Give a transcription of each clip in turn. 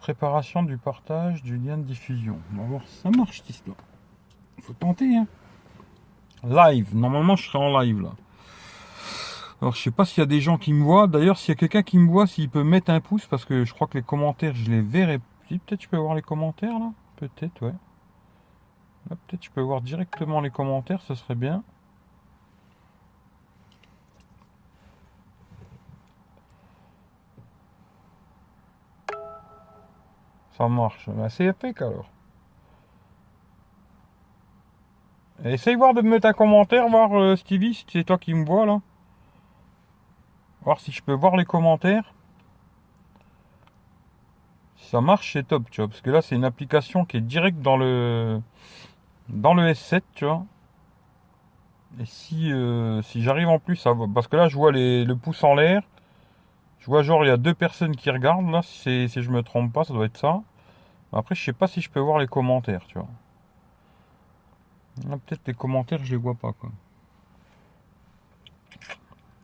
Préparation du partage du lien de diffusion. On va voir si ça marche cette histoire. Faut tenter, hein. Live. Normalement, je serai en live là. Alors, je sais pas s'il y a des gens qui me voient. D'ailleurs, s'il y a quelqu'un qui me voit, s'il peut mettre un pouce, parce que je crois que les commentaires, je les verrai. Peut-être je peux voir les commentaires là. Peut-être, ouais. Là, peut-être je peux voir directement les commentaires, ça serait bien. Ça marche, ben, c'est épique alors. Essaye voir de me mettre un commentaire, voir Stevie, si c'est toi qui me vois là. Voir si je peux voir les commentaires. Si ça marche, c'est top, tu vois, parce que là c'est une application qui est direct dans le S7, tu vois. Et si j'arrive en plus à... Parce que là je vois le pouce en l'air. Je vois genre il y a deux personnes qui regardent là, si je me trompe pas, ça doit être ça. Après je sais pas si je peux voir les commentaires, tu vois. Là, peut-être les commentaires je les vois pas quoi.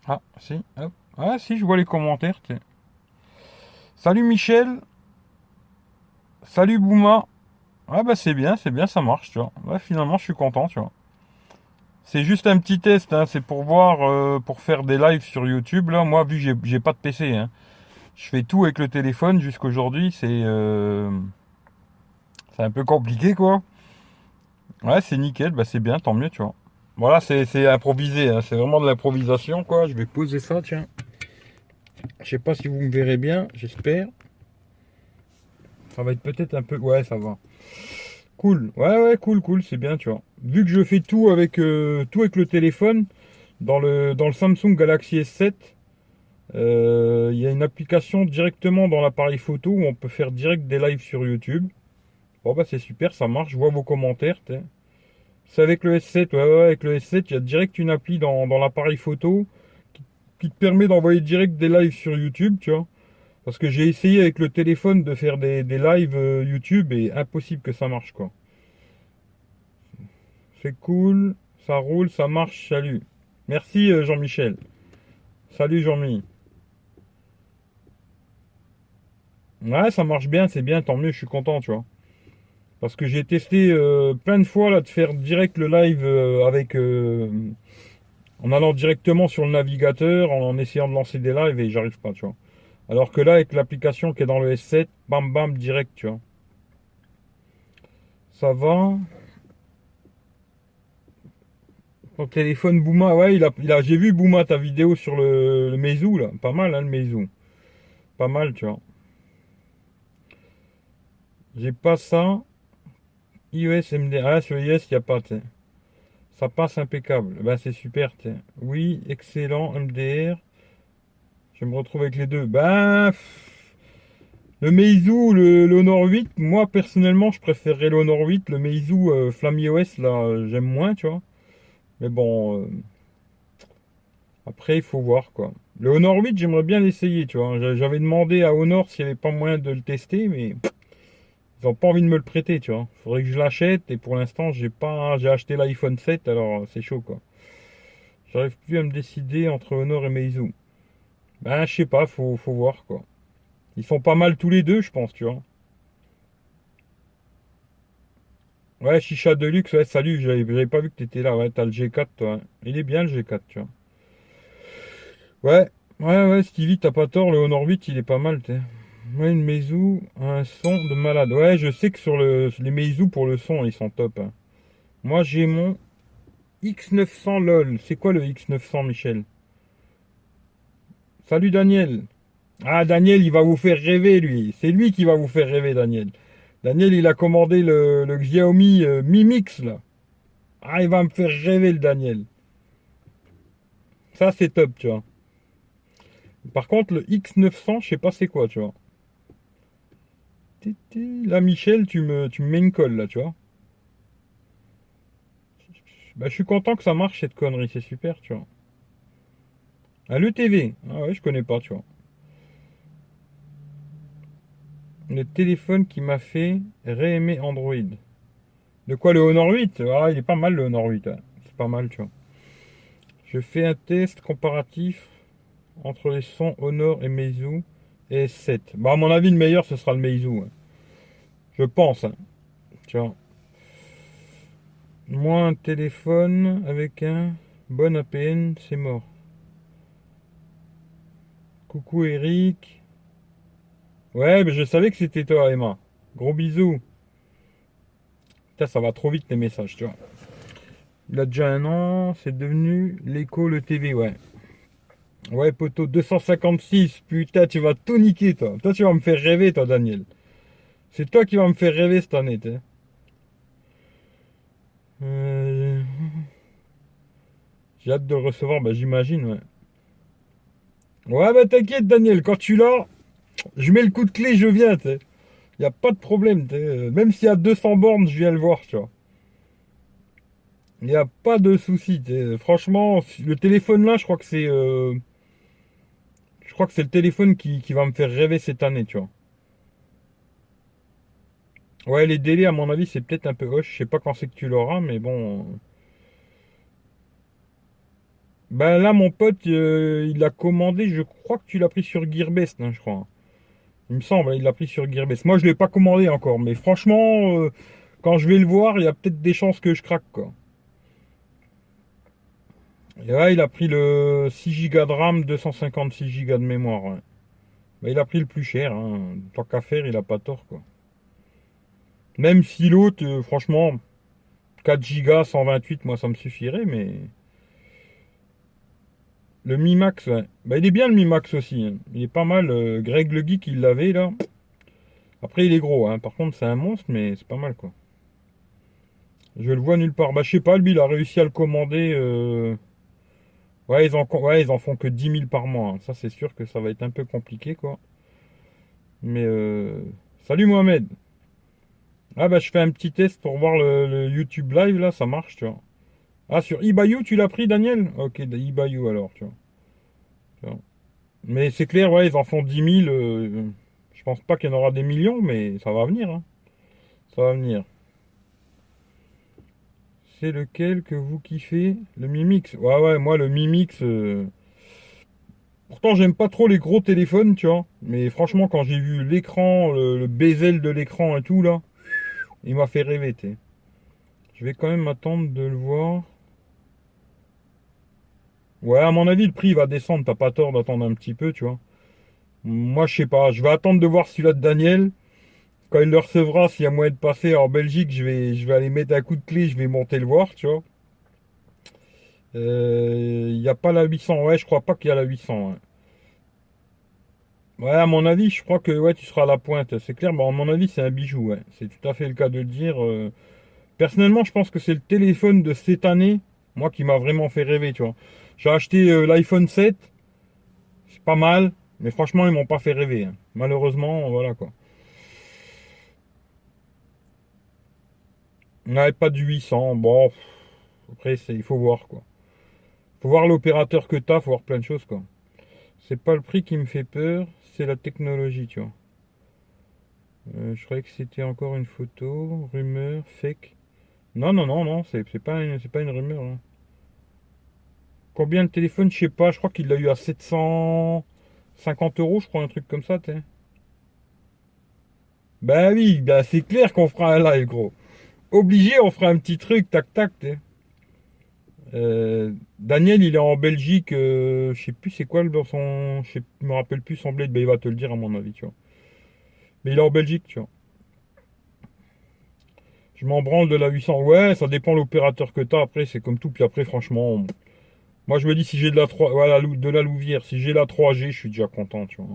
Ah si, hop. Ah si, je vois les commentaires. T'es. Salut Michel. Salut Bouma. Ah bah c'est bien, ça marche, tu vois. Ouais, finalement je suis content, tu vois. C'est juste un petit test, hein, c'est pour voir, pour faire des lives sur YouTube. Là, moi, vu que j'ai pas de PC, hein, je fais tout avec le téléphone jusqu'aujourd'hui. C'est un peu compliqué, quoi. Ouais, c'est nickel, bah c'est bien, tant mieux, tu vois. Voilà, c'est improvisé, hein, c'est vraiment de l'improvisation, quoi. Je vais poser ça, tiens. Je sais pas si vous me verrez bien, j'espère. Ça va être peut-être un peu... Ouais, ça va. Cool, ouais, cool, c'est bien, tu vois. Vu que je fais tout avec le téléphone, dans le Samsung Galaxy S7, il y a une application directement dans l'appareil photo où on peut faire direct des lives sur YouTube. Bon bah c'est super, ça marche, je vois vos commentaires. T'es. C'est avec le S7, ouais, avec le S7, il y a direct une appli dans l'appareil photo qui te permet d'envoyer direct des lives sur YouTube, tu vois. Parce que j'ai essayé avec le téléphone de faire des lives YouTube et impossible que ça marche quoi. C'est cool, ça roule, ça marche, salut. Merci Jean-Michel. Salut Jean-Mi. Ouais, ça marche bien, c'est bien, tant mieux, je suis content, tu vois. Parce que j'ai testé plein de fois là de faire direct le live en allant directement sur le navigateur, en essayant de lancer des lives et j'arrive pas, tu vois. Alors que là, avec l'application qui est dans le S7, bam bam, direct, tu vois. Ça va. Ton téléphone Bouma, ouais, j'ai vu Bouma ta vidéo sur le Meizu, là. Pas mal, hein, le Meizu. Pas mal, tu vois. J'ai pas ça. iOS, MD. Ah, sur iOS, il n'y a pas, tu sais. Ça passe impeccable. Ben, c'est super, tu sais. Oui, excellent, MDR. Je me retrouve avec les deux. Ben, le Meizu, le Honor 8, moi personnellement, je préférerais le Honor 8. Le Meizu FlamIOS, là, j'aime moins, tu vois. Mais bon, après, il faut voir, quoi. Le Honor 8, j'aimerais bien l'essayer, tu vois. J'avais demandé à Honor s'il n'y avait pas moyen de le tester, mais ils n'ont pas envie de me le prêter, tu vois. Il faudrait que je l'achète, et pour l'instant, j'ai acheté l'iPhone 7, alors c'est chaud, quoi. J'arrive plus à me décider entre Honor et Meizu. Ben, je sais pas, faut voir, quoi. Ils sont pas mal tous les deux, je pense, tu vois. Ouais, Chicha Deluxe, ouais, salut, j'avais pas vu que t'étais là, ouais, t'as le G4, toi. Hein. Il est bien, le G4, tu vois. Ouais, Stevie, t'as pas tort, le Honor 8, il est pas mal, t'es. Ouais, une Meizu, un son de malade. Ouais, je sais que sur les Meizu, pour le son, ils sont top. Hein. Moi, j'ai mon X900 LOL. C'est quoi le X900, Michel ? Salut Daniel. Ah, Daniel, il va vous faire rêver, lui. C'est lui qui va vous faire rêver, Daniel. Daniel, il a commandé le Xiaomi Mi Mix, là. Ah, il va me faire rêver, le Daniel. Ça, c'est top, tu vois. Par contre, le X900, je sais pas c'est quoi, tu vois. Là, Michel, tu me mets une colle, là, tu vois. Bah, je suis content que ça marche, cette connerie. C'est super, tu vois. Ah, le TV. Ah ouais, je connais pas, tu vois. Le téléphone qui m'a fait réaimer Android. De quoi, le Honor 8 ? Ah, il est pas mal, le Honor 8. Hein. C'est pas mal, tu vois. Je fais un test comparatif entre les sons Honor et Meizu. et 7. Bah, à mon avis, le meilleur, ce sera le Meizu. Hein. Je pense. Hein. Tu vois. Moi, un téléphone avec un bon APN, c'est mort. Coucou Eric. Ouais, mais je savais que c'était toi, Emma. Gros bisous. Putain, ça va trop vite les messages, tu vois. Il a déjà un an, c'est devenu l'écho, le TV, ouais. Ouais, poteau, 256, putain, tu vas tout niquer, toi. Toi, tu vas me faire rêver, toi, Daniel. C'est toi qui vas me faire rêver cette année, tu sais. J'ai hâte de le recevoir, bah j'imagine, ouais. Ouais, bah t'inquiète, Daniel, quand tu l'as, je mets le coup de clé, je viens, tu sais. Il n'y a pas de problème, tu sais. Même s'il y a 200 bornes, je viens le voir, tu vois. Il n'y a pas de souci. Franchement, le téléphone là, je crois que c'est le téléphone qui va me faire rêver cette année, tu vois. Ouais, les délais, à mon avis, c'est peut-être un peu hoche. Je sais pas quand c'est que tu l'auras, mais bon. Ben là, mon pote, il l'a commandé. Je crois que tu l'as pris sur Gearbest, hein, je crois. Il me semble, il l'a pris sur Gearbest. Moi, je ne l'ai pas commandé encore, mais franchement, quand je vais le voir, il y a peut-être des chances que je craque, quoi. Et là, il a pris le 6 Go de RAM, 256 Go de mémoire. Ouais. Ben, il a pris le plus cher. Hein. Tant qu'à faire, il n'a pas tort, quoi. Même si l'autre, franchement, 4 Go, 128, moi, ça me suffirait, mais... Le Mi Max, ouais. Bah, il est bien, le Mi Max, aussi. Hein. Il est pas mal. Greg le Geek, il l'avait, là. Après, il est gros, hein. Par contre, c'est un monstre, mais c'est pas mal, quoi. Je le vois nulle part. Bah, je sais pas, lui, il a réussi à le commander... Ouais, ils en font que 10 000 par mois. Hein. Ça, c'est sûr que ça va être un peu compliqué, quoi. Mais... Salut, Mohamed. Ah bah je fais un petit test pour voir le YouTube live là, ça marche tu vois. Ah sur eBay tu l'as pris Daniel? Ok eBay alors tu vois. Mais c'est clair, ouais, ils en font 10 000, je pense pas qu'il y en aura des millions, mais ça va venir. Hein. Ça va venir. C'est lequel que vous kiffez? Le Mi Mix. Ouais, moi le Mi Mix. Pourtant j'aime pas trop les gros téléphones, tu vois. Mais franchement quand j'ai vu l'écran, le bezel de l'écran et tout là. Il m'a fait rêver, t'es. Je vais quand même attendre de le voir. Ouais, à mon avis, le prix va descendre. T'as pas tort d'attendre un petit peu, tu vois. Moi, je sais pas. Je vais attendre de voir celui-là de Daniel. Quand il le recevra, s'il y a moyen de passer en Belgique, je vais aller mettre un coup de clé. Je vais monter le voir, tu vois. Il n'y a pas la 800. Ouais, je crois pas qu'il y a la 800. Hein. Ouais, à mon avis, je crois que ouais, tu seras à la pointe, c'est clair. Bon, à mon avis, c'est un bijou, ouais. C'est tout à fait le cas de le dire. Personnellement, je pense que c'est le téléphone de cette année, moi, qui m'a vraiment fait rêver, tu vois. J'ai acheté l'iPhone 7, c'est pas mal, mais franchement, ils m'ont pas fait rêver. Hein. Malheureusement, voilà, quoi. Ouais, pas de 800, bon, pff, après, il faut voir, quoi. Faut voir l'opérateur que t'as, faut voir plein de choses, quoi. C'est pas le prix qui me fait peur. C'est la technologie, tu vois. Je croyais que c'était encore une photo, rumeur, fake. Non, c'est pas une rumeur. Hein. Combien le téléphone, je sais pas, je crois qu'il l'a eu à 750 €, je crois, un truc comme ça, tu sais. Bah oui, bah c'est clair qu'on fera un live, gros. Obligé, on fera un petit truc, tac, tu sais. Daniel, il est en Belgique. Je sais plus c'est quoi le son. Je me rappelle plus son bled. Ben, il va te le dire à mon avis, tu vois. Mais il est en Belgique, tu vois. Je m'en branle de la 800. Ouais, ça dépend l'opérateur que t'as. Après, c'est comme tout. Puis après, franchement, moi je me dis si j'ai de la 3, voilà, de la Louvière. Si j'ai la 3G, je suis déjà content, tu vois.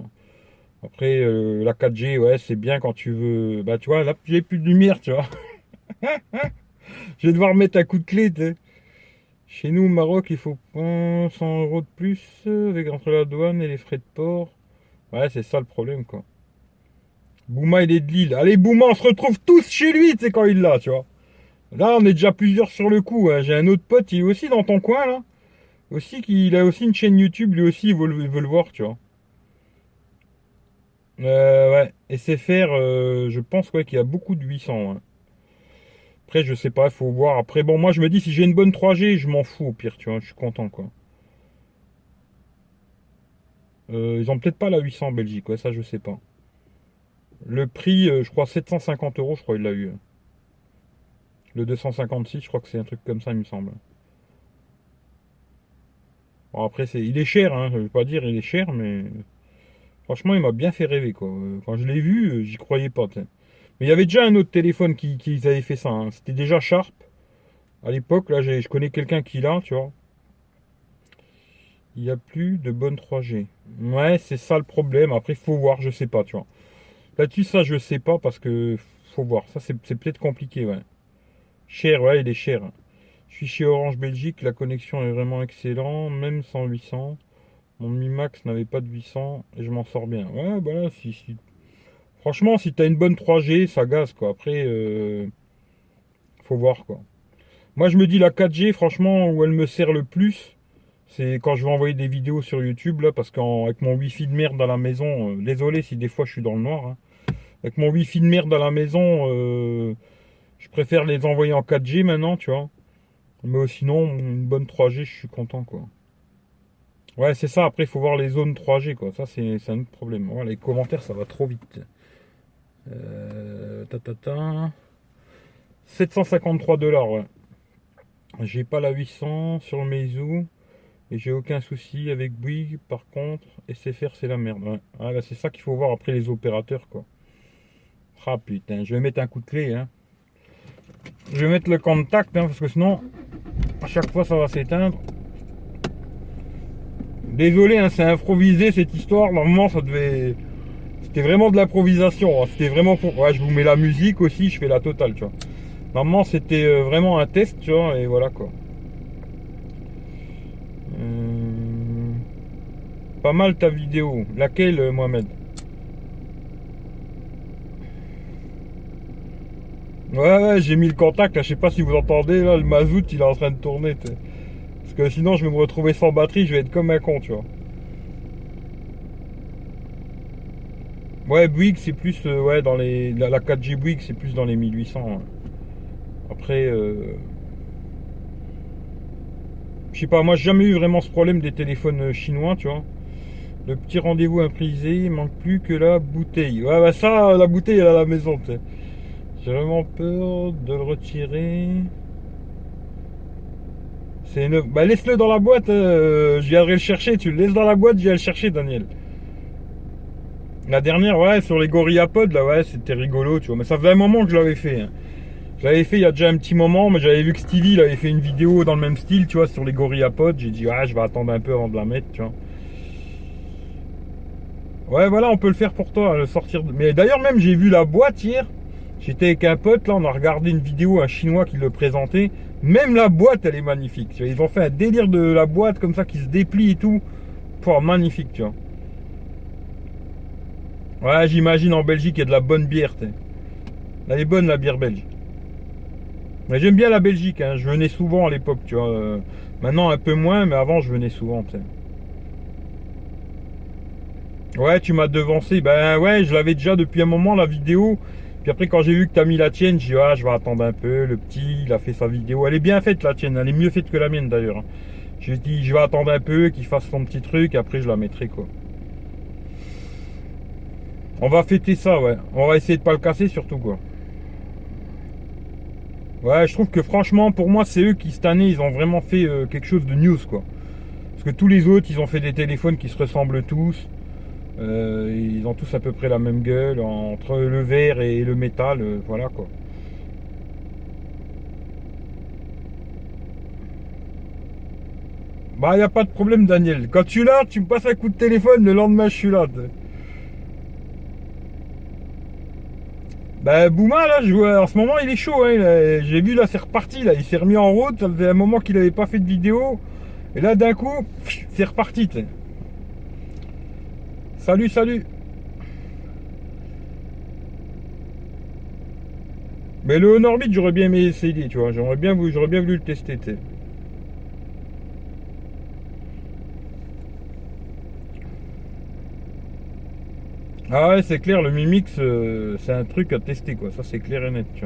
Après, la 4G, ouais, c'est bien quand tu veux. Bah, tu vois, là, j'ai plus de lumière, tu vois. Je vais devoir mettre un coup de clé, tu sais. Chez nous, au Maroc, il faut 100 € de plus avec entre la douane et les frais de port. Ouais, c'est ça le problème, quoi. Bouma, il est de Lille. Allez, Bouma, on se retrouve tous chez lui, tu sais, quand il l'a, tu vois. Là, on est déjà plusieurs sur le coup. Hein. J'ai un autre pote, il est aussi dans ton coin, là. Aussi, il a aussi une chaîne YouTube, lui aussi, il veut le voir, tu vois. Ouais, et SFR, je pense, ouais, qu'il y a beaucoup de 800, hein. Après, je sais pas, il faut voir. Après, bon, moi, je me dis, si j'ai une bonne 3G, je m'en fous, au pire, tu vois. Je suis content, quoi. Ils n'ont peut-être pas la 800 en Belgique, ouais, ça je sais pas. Le prix, je crois 750 €, je crois il l'a eu. Le 256, je crois que c'est un truc comme ça, il me semble. Bon, après, il est cher, hein, je ne vais pas dire il est cher, mais franchement, il m'a bien fait rêver, quoi. Quand je l'ai vu, j'y croyais pas, t'sais. Mais il y avait déjà un autre téléphone qui avait fait ça, hein. C'était déjà Sharp. À l'époque, là, je connais quelqu'un qui l'a, tu vois. Il n'y a plus de bonne 3G. Ouais, c'est ça le problème. Après, il faut voir, je sais pas, tu vois. Là-dessus, ça, je sais pas, parce que faut voir. Ça, c'est peut-être compliqué, ouais. Cher, ouais, il est cher. Je suis chez Orange Belgique, la connexion est vraiment excellente, même sans 800. Mon Mi Max n'avait pas de 800 et je m'en sors bien. Ouais, bah là, si. Franchement, si t'as une bonne 3G, ça gaze, quoi. Après, faut voir, quoi. Moi, je me dis, la 4G, franchement, où elle me sert le plus, c'est quand je vais envoyer des vidéos sur YouTube, là, parce qu'avec mon Wi-Fi de merde à la maison, désolé si des fois je suis dans le noir, hein, avec mon Wi-Fi de merde à la maison, je préfère les envoyer en 4G maintenant, tu vois. Mais sinon, une bonne 3G, je suis content, quoi. Ouais, c'est ça. Après, il faut voir les zones 3G, quoi. Ça, c'est un autre problème. Oh, les commentaires, ça va trop vite. 753 $, ouais. J'ai pas la 800 sur le Meizu. Et j'ai aucun souci avec Bouygues. Par contre, SFR, c'est la merde. Ouais. Ah, là, c'est ça qu'il faut voir après les opérateurs, quoi. Ah, putain. Je vais mettre un coup de clé, hein. Je vais mettre le contact, hein, parce que sinon à chaque fois ça va s'éteindre. Désolé, hein, c'est improvisé cette histoire. Normalement ça devait. C'était vraiment de l'improvisation. Hein. C'était vraiment pour. Ouais, je vous mets la musique aussi, je fais la totale, tu vois. Normalement c'était vraiment un test, tu vois, et voilà quoi. Pas mal ta vidéo. Laquelle, Mohamed? Ouais, j'ai mis le contact, là, je sais pas si vous entendez, là, le mazout, il est en train de tourner, t'sais. Parce que sinon, je vais me retrouver sans batterie, je vais être comme un con, tu vois. Ouais, Bouygues, c'est plus, ouais, dans les... La 4G Bouygues, c'est plus dans les 1800. Hein. Après, je sais pas, moi, j'ai jamais eu vraiment ce problème des téléphones chinois, tu vois. Le petit rendez-vous imprisé, il manque plus que la bouteille. Ouais, bah ça, la bouteille, elle est à la maison, tu sais. J'ai vraiment peur de le retirer. C'est une... Bah laisse-le dans la boîte, je viendrai le chercher. Tu le laisses dans la boîte, je viens le chercher, Daniel. La dernière, ouais, sur les Gorilla Pods, là, ouais, c'était rigolo, tu vois. Mais ça faisait un moment que je l'avais fait. Hein. Je l'avais fait il y a déjà un petit moment, mais j'avais vu que Stevie, il avait fait une vidéo dans le même style, tu vois, sur les Gorilla Pods. J'ai dit, ah, je vais attendre un peu avant de la mettre, tu vois. Ouais, voilà, on peut le faire pour toi, le sortir. Mais d'ailleurs, même, j'ai vu la boîte hier. J'étais avec un pote, là, on a regardé une vidéo, un chinois qui le présentait. Même la boîte, elle est magnifique. Tu vois, ils ont fait un délire de la boîte comme ça qui se déplie et tout. Pouah, magnifique, tu vois. Ouais, j'imagine en Belgique, il y a de la bonne bière, t'es. Elle est bonne, la bière belge. Mais j'aime bien la Belgique, hein. Je venais souvent à l'époque, tu vois. Maintenant, un peu moins, mais avant, je venais souvent, t'es. Ouais, tu m'as devancé. Ben ouais, je l'avais déjà depuis un moment, la vidéo. Puis après, quand j'ai vu que tu as mis la tienne, j'ai dit, ah, je vais attendre un peu. Le petit, il a fait sa vidéo. Elle est bien faite, la tienne. Elle est mieux faite que la mienne, d'ailleurs. J'ai dit, je vais attendre un peu, qu'il fasse son petit truc. Après, je la mettrai, quoi. On va fêter ça, ouais. On va essayer de pas le casser, surtout, quoi. Ouais, je trouve que, franchement, pour moi, c'est eux qui, cette année, ils ont vraiment fait quelque chose de news, quoi. Parce que tous les autres, ils ont fait des téléphones qui se ressemblent tous. Ils ont tous à peu près la même gueule entre le verre et le métal, voilà quoi. Bah y a pas de problème, Daniel. Quand tu l'as, tu me passes un coup de téléphone, le lendemain je suis là. Bah Bouma là, en ce moment il est chaud, hein, j'ai vu là, c'est reparti là, il s'est remis en route, ça faisait un moment qu'il n'avait pas fait de vidéo, et là d'un coup, c'est reparti. Salut. Mais le Honor 8, j'aurais bien aimé essayer, tu vois. J'aurais bien voulu le tester, tu sais. Ah ouais, c'est clair, le Mi Mix, c'est un truc à tester, quoi. Ça, c'est clair et net, tu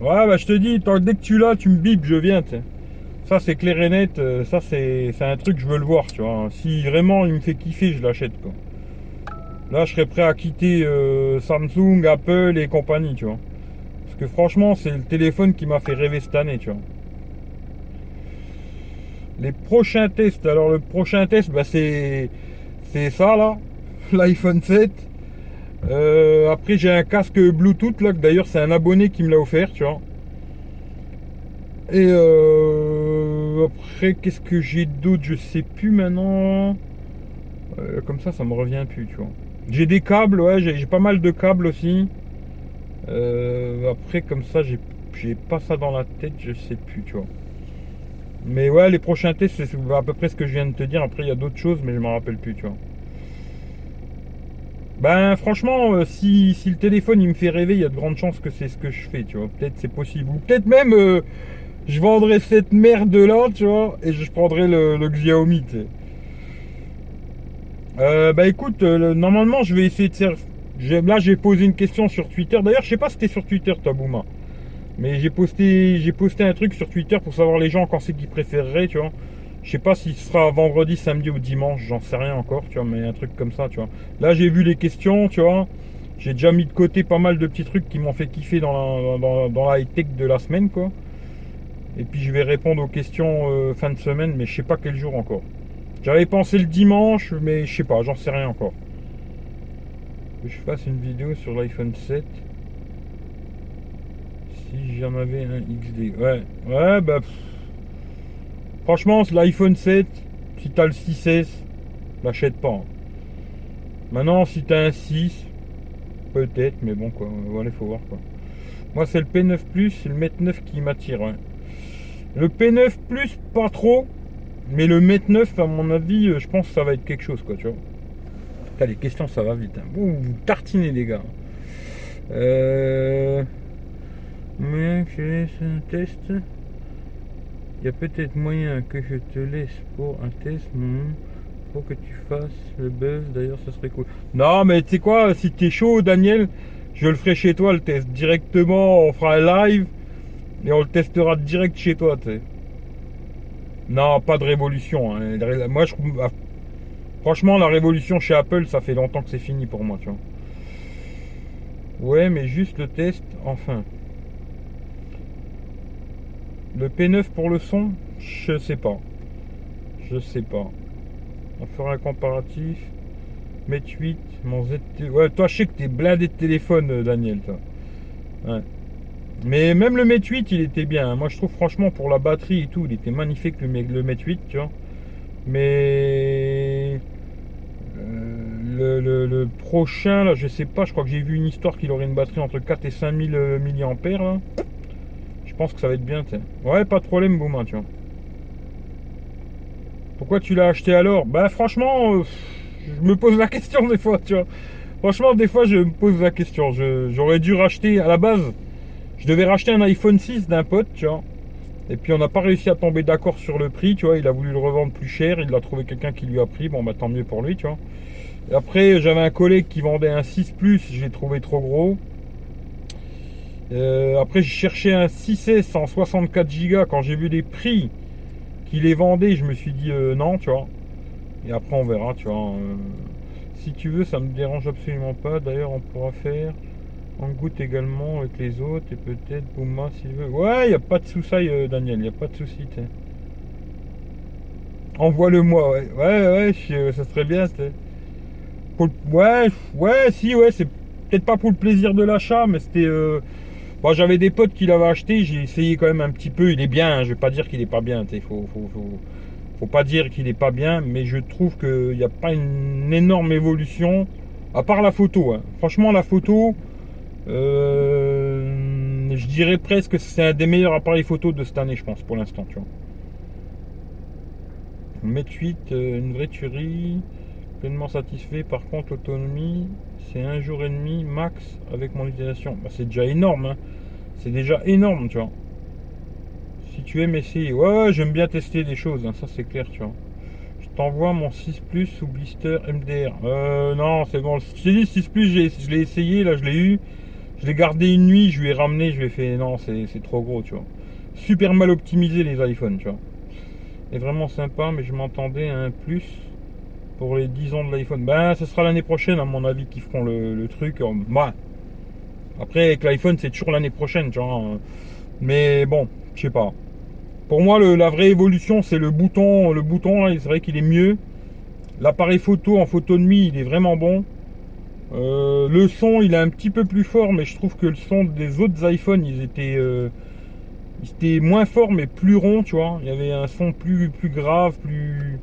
vois. Ouais, bah, je te dis, dès que tu l'as, tu me bipes, je viens, tu sais. Ça c'est clair et net, ça c'est un truc je veux le voir, tu vois. Si vraiment il me fait kiffer, je l'achète quoi. Là je serais prêt à quitter Samsung, Apple et compagnie, tu vois. Parce que franchement c'est le téléphone qui m'a fait rêver cette année, tu vois. Les prochains tests, alors le prochain test, bah, c'est ça là, l'iPhone 7. Après j'ai un casque Bluetooth là, que d'ailleurs c'est un abonné qui me l'a offert, tu vois. Et après qu'est-ce que j'ai d'autre, je sais plus maintenant. Comme ça me revient plus, tu vois. J'ai des câbles, ouais, j'ai pas mal de câbles aussi. Après comme ça j'ai pas ça dans la tête, je sais plus, tu vois. Mais ouais, les prochains tests, c'est à peu près ce que je viens de te dire. Après, il y a d'autres choses, mais je m'en rappelle plus, tu vois. Ben, franchement, si le téléphone, il me fait rêver, il y a de grandes chances que c'est ce que je fais, tu vois. Peut-être c'est possible. Ou peut-être même, je vendrais cette merde-là, tu vois, et je prendrais le Xiaomi, tu sais. Ben, écoute, normalement, je vais essayer de faire... Là, j'ai posé une question sur Twitter. D'ailleurs, je sais pas si t'es sur Twitter, toi, Bouma. Mais j'ai posté un truc sur Twitter pour savoir les gens quand c'est qu'ils préféreraient, tu vois. Je sais pas si ce sera vendredi, samedi ou dimanche, j'en sais rien encore, tu vois, mais un truc comme ça, tu vois. Là, j'ai vu les questions, tu vois. J'ai déjà mis de côté pas mal de petits trucs qui m'ont fait kiffer dans la high-tech de la semaine, quoi. Et puis, je vais répondre aux questions fin de semaine, mais je sais pas quel jour encore. J'avais pensé le dimanche, mais je sais pas, j'en sais rien encore. Que je fasse une vidéo sur l'iPhone 7. Si j'en avais un XD, ouais, bah pff. Franchement, l'iPhone 7, si t'as le 6S, l'achète pas. Hein. Maintenant, si t'as un 6, peut-être, mais bon, quoi, voilà, faut voir quoi. Moi, c'est le P9 Plus, c'est le Mate 9 qui m'attire. Hein. Le P9 Plus, pas trop, mais le Mate 9, à mon avis, je pense que ça va être quelque chose, quoi, tu vois. Putain, les questions, ça va vite. Hein. Ouh, vous tartinez, les gars. Mais je laisse un test. Il y a peut-être moyen que je te laisse pour un test, pour que tu fasses le buzz. D'ailleurs, ça serait cool. Non, mais tu sais quoi, si t'es chaud, Daniel, je le ferai chez toi le test directement. On fera un live et on le testera direct chez toi. T'sais. Non, pas de révolution. Hein. Moi, franchement, la révolution chez Apple, ça fait longtemps que c'est fini pour moi. Tu vois. Ouais, mais juste le test, enfin. Le P9 pour le son, je sais pas. On fera un comparatif. Mate 8, mon ZT. Ouais, toi, je sais que t'es blindé de téléphone, Daniel, toi. Ouais. Mais même le Mate 8, il était bien. Moi, je trouve, franchement, pour la batterie et tout, il était magnifique, le Mate 8, tu vois. Mais le prochain, là, je sais pas. Je crois que j'ai vu une histoire qu'il aurait une batterie entre 4 et 5000 mAh, là. Je pense que ça va être bien, t'sais. Ouais, pas de problème, Bouma, tu vois. Pourquoi tu l'as acheté alors? Ben, franchement, je me pose la question des fois, tu vois. Franchement, des fois, je me pose la question. J'aurais dû racheter, à la base, je devais racheter un iPhone 6 d'un pote, tu vois. Et puis, on n'a pas réussi à tomber d'accord sur le prix, tu vois. Il a voulu le revendre plus cher, il a trouvé quelqu'un qui lui a pris. Bon, bah, tant mieux pour lui, tu vois. Et après, j'avais un collègue qui vendait un 6 Plus, je l'ai trouvé trop gros. Après j'ai cherché un 6S en 64 Go. Quand j'ai vu les prix qui les vendaient, je me suis dit non, tu vois. Et après on verra, tu vois. Si tu veux, ça me dérange absolument pas. D'ailleurs on pourra faire en goutte également avec les autres. Et peut-être Bouma s'il veut. Ouais, y a pas de souci, Daniel, y a pas de souci. Envoie-le moi, ouais. Ouais, ça serait bien, t'sais. Ouais, si, ouais, c'est peut-être pas pour le plaisir de l'achat, mais c'était... Bon, j'avais des potes qui l'avaient acheté, j'ai essayé quand même un petit peu. Il est bien, hein, je vais pas dire qu'il est pas bien. Il faut pas dire qu'il est pas bien, mais je trouve qu'il n'y a pas une énorme évolution, à part la photo. Hein. Franchement, la photo, je dirais presque que c'est un des meilleurs appareils photo de cette année, je pense, pour l'instant. Mate 8, une vraie tuerie, pleinement satisfait. Par contre, l'autonomie... C'est 1 jour et demi max avec mon utilisation. Bah, c'est déjà énorme. Hein. C'est déjà énorme, tu vois. Si tu aimes essayer. Ouais, j'aime bien tester des choses. Hein. Ça, c'est clair, tu vois. Je t'envoie mon 6 Plus sous blister MDR. Non, c'est bon. J'ai dit 6 Plus, je l'ai essayé. Là, je l'ai eu. Je l'ai gardé une nuit. Je lui ai ramené. Je lui ai fait. Non, c'est trop gros, tu vois. Super mal optimisé, les iPhones, tu vois. est vraiment sympa, mais je m'entendais à un plus pour les 10 ans de l'iPhone. Ben, ce sera l'année prochaine, à mon avis, qu'ils feront le truc. Bah, après, avec l'iPhone, c'est toujours l'année prochaine, genre. Mais bon, je sais pas. Pour moi, la vraie évolution, c'est le bouton. Le bouton, là, c'est vrai qu'il est mieux. L'appareil photo en photo de nuit, il est vraiment bon. Le son, il est un petit peu plus fort, mais je trouve que le son des autres iPhones, ils étaient moins forts, mais plus ronds, tu vois. Il y avait un son plus grave, plus...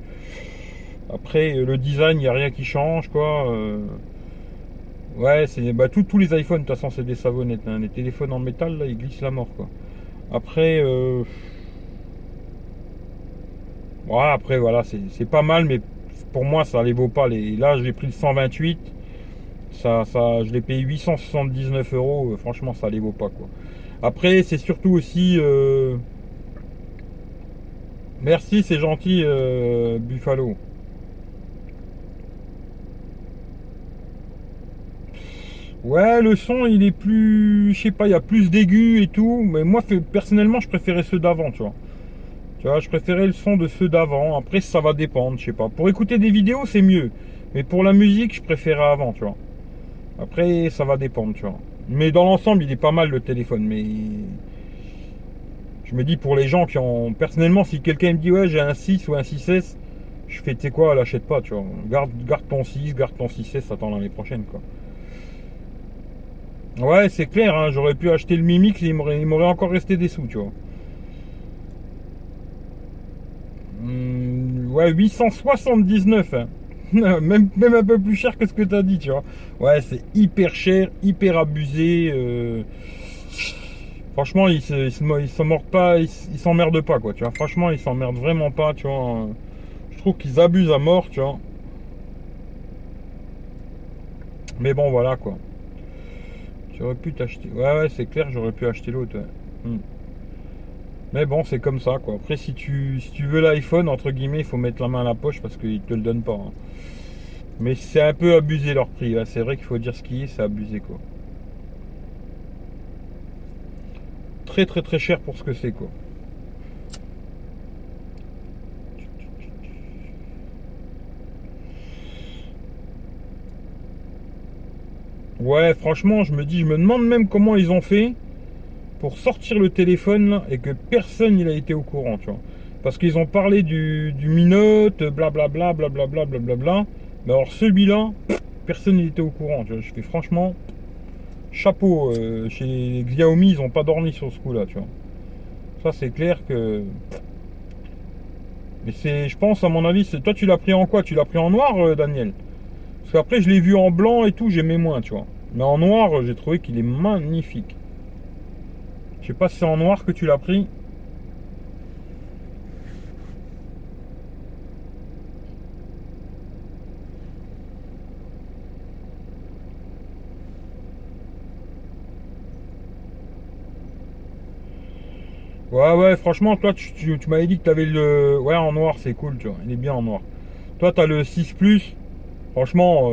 Après, le design, il n'y a rien qui change, quoi. Ouais, c'est bah, tous les iPhones, de toute façon, c'est des savonnettes. Hein. Les téléphones en métal, là, ils glissent la mort, quoi. Après... Voilà, après, voilà, c'est pas mal, mais pour moi, ça les vaut pas. Là, j'ai pris le 128. Ça, je l'ai payé 879 €. Franchement, ça les vaut pas, quoi. Après, c'est surtout aussi... Merci, c'est gentil, Buffalo. Ouais, le son, il est plus... Je sais pas, il y a plus d'aigus et tout. Mais moi, personnellement, je préférais ceux d'avant, tu vois. Tu vois, je préférais le son de ceux d'avant. Après, ça va dépendre, je sais pas. Pour écouter des vidéos, c'est mieux. Mais pour la musique, je préférais avant, tu vois. Après, ça va dépendre, tu vois. Mais dans l'ensemble, il est pas mal, le téléphone. Mais je me dis, pour les gens qui ont... Personnellement, si quelqu'un me dit, ouais, j'ai un 6 ou un 6S, je fais, tu sais quoi, l'achète pas, tu vois. Garde ton 6, garde ton 6S, attends l'année prochaine, quoi. Ouais, c'est clair, hein, j'aurais pu acheter le Mi Mix, il m'aurait encore resté des sous, tu vois. Ouais, 879, hein. même un peu plus cher que ce que t'as dit, tu vois. Ouais, c'est hyper cher, hyper abusé. Franchement, ils s'emmerdent pas, quoi, tu vois. Franchement, ils s'emmerdent vraiment pas, tu vois. Je trouve qu'ils abusent à mort, tu vois. Mais bon, voilà, quoi. J'aurais pu t'acheter. Ouais, c'est clair, j'aurais pu acheter l'autre. Ouais. Mais bon, c'est comme ça, quoi. Après, si tu veux l'iPhone, entre guillemets, il faut mettre la main à la poche parce qu'ils te le donnent pas. Hein. Mais c'est un peu abusé leur prix. Là. C'est vrai qu'il faut dire ce qu'il est, c'est abusé, quoi. Très, très, très cher pour ce que c'est, quoi. Ouais, franchement, je me demande même comment ils ont fait pour sortir le téléphone là, et que personne il a été au courant, tu vois. Parce qu'ils ont parlé du Mi Note, blablabla, blablabla, blablabla. Mais alors celui-là, personne il était au courant, tu vois. Je fais franchement, chapeau, chez Xiaomi, ils ont pas dormi sur ce coup-là, tu vois. Ça c'est clair que... Mais c'est, je pense, à mon avis, c'est... Toi tu l'as pris en quoi? Tu l'as pris en noir, Daniel? Parce qu'après je l'ai vu en blanc et tout, j'aimais moins, tu vois. Mais en noir, j'ai trouvé qu'il est magnifique. Je sais pas si c'est en noir que tu l'as pris. Ouais, franchement, toi, tu m'avais dit que tu avais le... Ouais, en noir, c'est cool, tu vois. Il est bien en noir. Toi, tu as le 6 Plus. Franchement,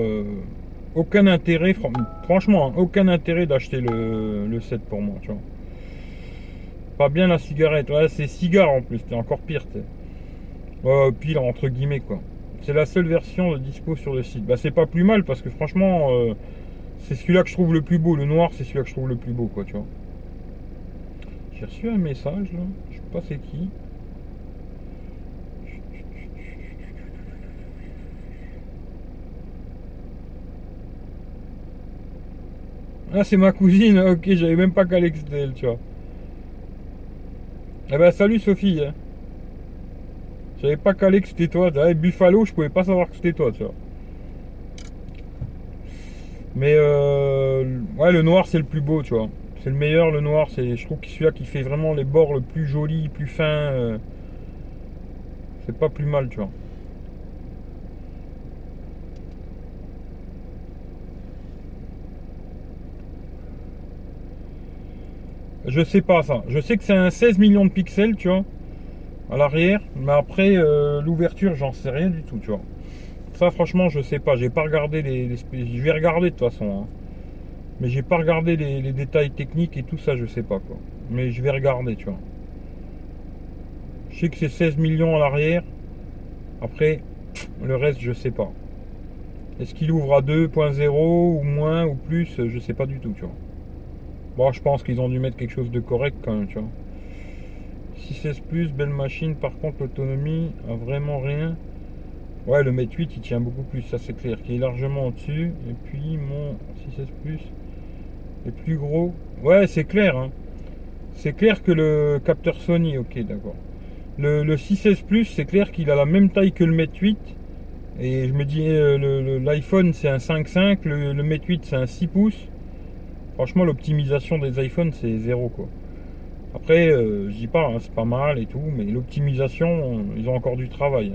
aucun intérêt. Franchement, aucun intérêt d'acheter le 7 pour moi, tu vois. Pas bien la cigarette, ouais, c'est cigare en plus, c'est encore pire, pire entre guillemets, quoi. C'est la seule version de dispo sur le site. Bah, c'est pas plus mal parce que franchement, c'est celui-là que je trouve le plus beau. Le noir, c'est celui-là que je trouve le plus beau, quoi, tu vois. J'ai reçu un message, là. Je sais pas c'est qui. Ah, c'est ma cousine, ok, j'avais même pas calé que c'était elle, tu vois. Eh ben salut Sophie. J'avais pas calé que c'était toi. Avec Buffalo, je pouvais pas savoir que c'était toi, tu vois. Mais ouais, le noir c'est le plus beau, tu vois. C'est le meilleur, le noir. C'est, je trouve que celui-là qui fait vraiment les bords le plus joli, plus fin. C'est pas plus mal, tu vois. Je sais pas ça. Je sais que c'est un 16 millions de pixels, tu vois, à l'arrière. Mais après, l'ouverture, j'en sais rien du tout, tu vois. Ça, franchement, je sais pas. J'ai pas regardé les... Je vais regarder de toute façon. Hein. Mais j'ai pas regardé les détails techniques et tout ça, je sais pas, quoi. Mais je vais regarder, tu vois. Je sais que c'est 16 millions à l'arrière. Après, le reste, je sais pas. Est-ce qu'il ouvre à 2.0 ou moins ou plus? Je sais pas du tout, tu vois. Bon, je pense qu'ils ont dû mettre quelque chose de correct quand même, tu vois. 6S Plus, belle machine. Par contre, l'autonomie a vraiment rien. Ouais, le Mate 8, il tient beaucoup plus, ça c'est clair. Qui est largement au-dessus. Et puis, mon 6S Plus est plus gros. Ouais, c'est clair, hein. C'est clair que le capteur Sony, ok, d'accord. Le 6S Plus, c'est clair qu'il a la même taille que le Mate 8. Et je me dis, l'iPhone, c'est un 5.5. Le Mate 8, c'est un 6 pouces. Franchement, l'optimisation des iPhones, c'est zéro, quoi. Après, je dis pas, hein, c'est pas mal et tout, mais l'optimisation, ils ont encore du travail.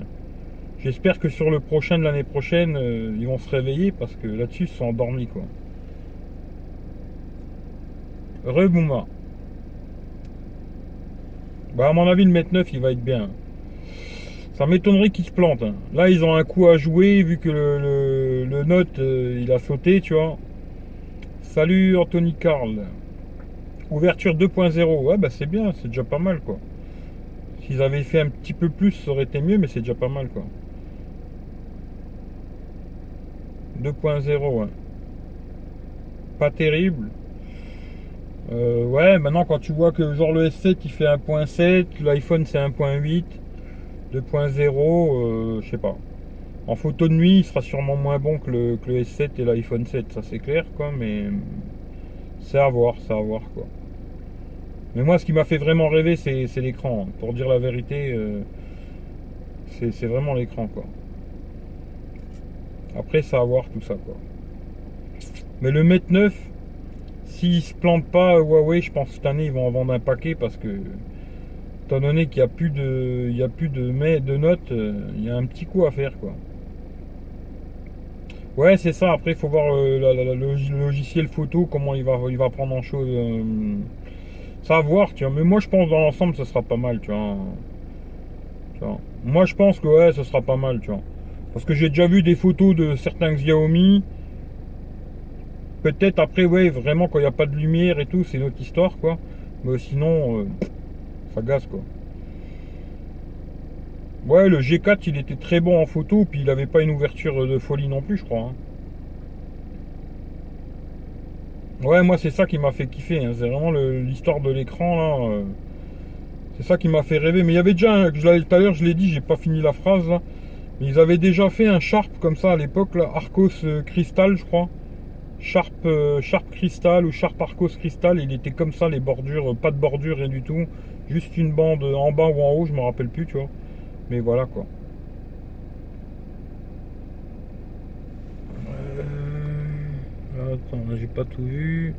J'espère que sur le prochain de l'année prochaine, ils vont se réveiller parce que là-dessus, ils se sont endormis, quoi. Rebouma. Bah, à mon avis, le Mate 9, il va être bien. Ça m'étonnerait qu'ils se plantent. Hein. Là, ils ont un coup à jouer vu que le Note, il a sauté, tu vois. Salut Anthony Carl. Ouverture 2.0, ouais bah c'est bien, c'est déjà pas mal quoi. S'ils avaient fait un petit peu plus, ça aurait été mieux, mais c'est déjà pas mal quoi. 2.0, ouais. Pas terrible. Ouais, maintenant quand tu vois que genre le S7 il fait 1.7, l'iPhone c'est 1.8, 2.0, je sais pas. En photo de nuit, il sera sûrement moins bon que le S7 et l'iPhone 7, ça c'est clair quoi, mais c'est à voir quoi. Mais moi, ce qui m'a fait vraiment rêver, c'est l'écran. Pour dire la vérité, c'est vraiment l'écran quoi. Après, c'est à voir tout ça quoi. Mais le Mate 9, s'il se plante pas Huawei, je pense que cette année ils vont en vendre un paquet parce que, étant donné qu'il n'y a plus de notes, il y a un petit coup à faire quoi. Ouais c'est ça, après il faut voir le logiciel photo, comment il va prendre en chose. Ça à voir, tu vois. Mais moi je pense dans l'ensemble ça sera pas mal, tu vois. Moi je pense que ouais ça sera pas mal, tu vois. Parce que j'ai déjà vu des photos de certains Xiaomi. Peut-être après ouais vraiment quand il n'y a pas de lumière et tout, c'est notre histoire quoi. Mais sinon ça gaze quoi. Ouais, le G4, il était très bon en photo, puis il n'avait pas une ouverture de folie non plus, je crois. Hein. Ouais, moi, c'est ça qui m'a fait kiffer. Hein. C'est vraiment l'histoire de l'écran, là. C'est ça qui m'a fait rêver. Mais il y avait déjà, hein, tout à l'heure, je l'ai dit, j'ai pas fini la phrase, là. Mais ils avaient déjà fait un Sharp, comme ça, à l'époque, là, Arcos Crystal, je crois. Sharp Crystal ou Sharp Arcos Crystal. Il était comme ça, les bordures, pas de bordure, rien du tout. Juste une bande en bas ou en haut, je me rappelle plus, tu vois. Mais voilà quoi. Attends, j'ai pas tout vu.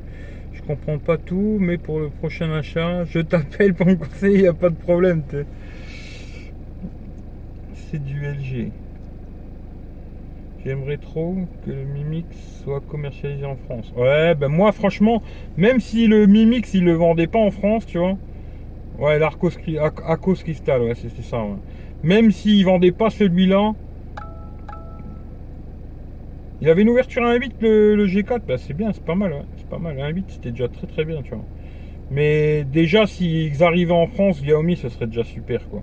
Je comprends pas tout, mais pour le prochain achat, je t'appelle pour me conseiller, y a pas de problème. C'est du LG. J'aimerais trop que le Mi Mix soit commercialisé en France. Ouais, ben moi franchement, même si le Mi Mix il le vendait pas en France, tu vois. Ouais, l'Arcos Crystal, ouais, c'était ça. Ouais. Même s'il vendait pas celui-là, il avait une ouverture à 1.8 le G4, bah c'est bien, c'est pas mal, ouais. C'est pas mal. 1.8 c'était déjà très très bien, tu vois. Mais déjà s'ils arrivaient en France, Xiaomi, ce serait déjà super quoi.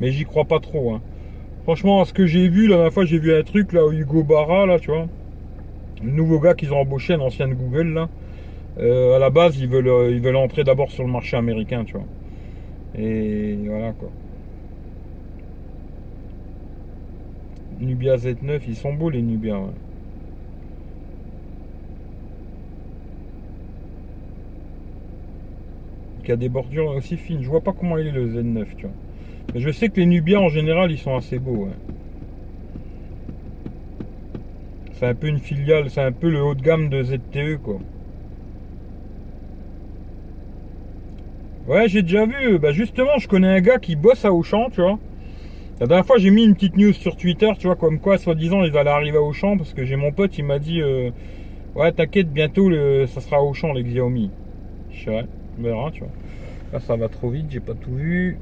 Mais j'y crois pas trop. Hein. Franchement, à ce que j'ai vu, la dernière fois j'ai vu un truc là, Hugo Barra là, tu vois. Le nouveau gars qu'ils ont embauché, un ancien de Google là. À la base, ils veulent entrer d'abord sur le marché américain, tu vois. Et voilà quoi. Nubia Z9, ils sont beaux les Nubia. Ouais. Il y a des bordures aussi fines. Je vois pas comment il est le Z9, tu vois. Mais je sais que les Nubia en général, ils sont assez beaux. Ouais. C'est un peu une filiale, c'est un peu le haut de gamme de ZTE quoi. Ouais, j'ai déjà vu. Bah justement, je connais un gars qui bosse à Auchan, tu vois. La dernière fois, j'ai mis une petite news sur Twitter, tu vois, comme quoi, soi-disant, ils allaient arriver à Auchan, parce que j'ai mon pote, il m'a dit, ouais, t'inquiète, bientôt, ça sera à Auchan, les Xiaomi. Je sais, on verra, tu vois. Là, ça va trop vite, j'ai pas tout vu.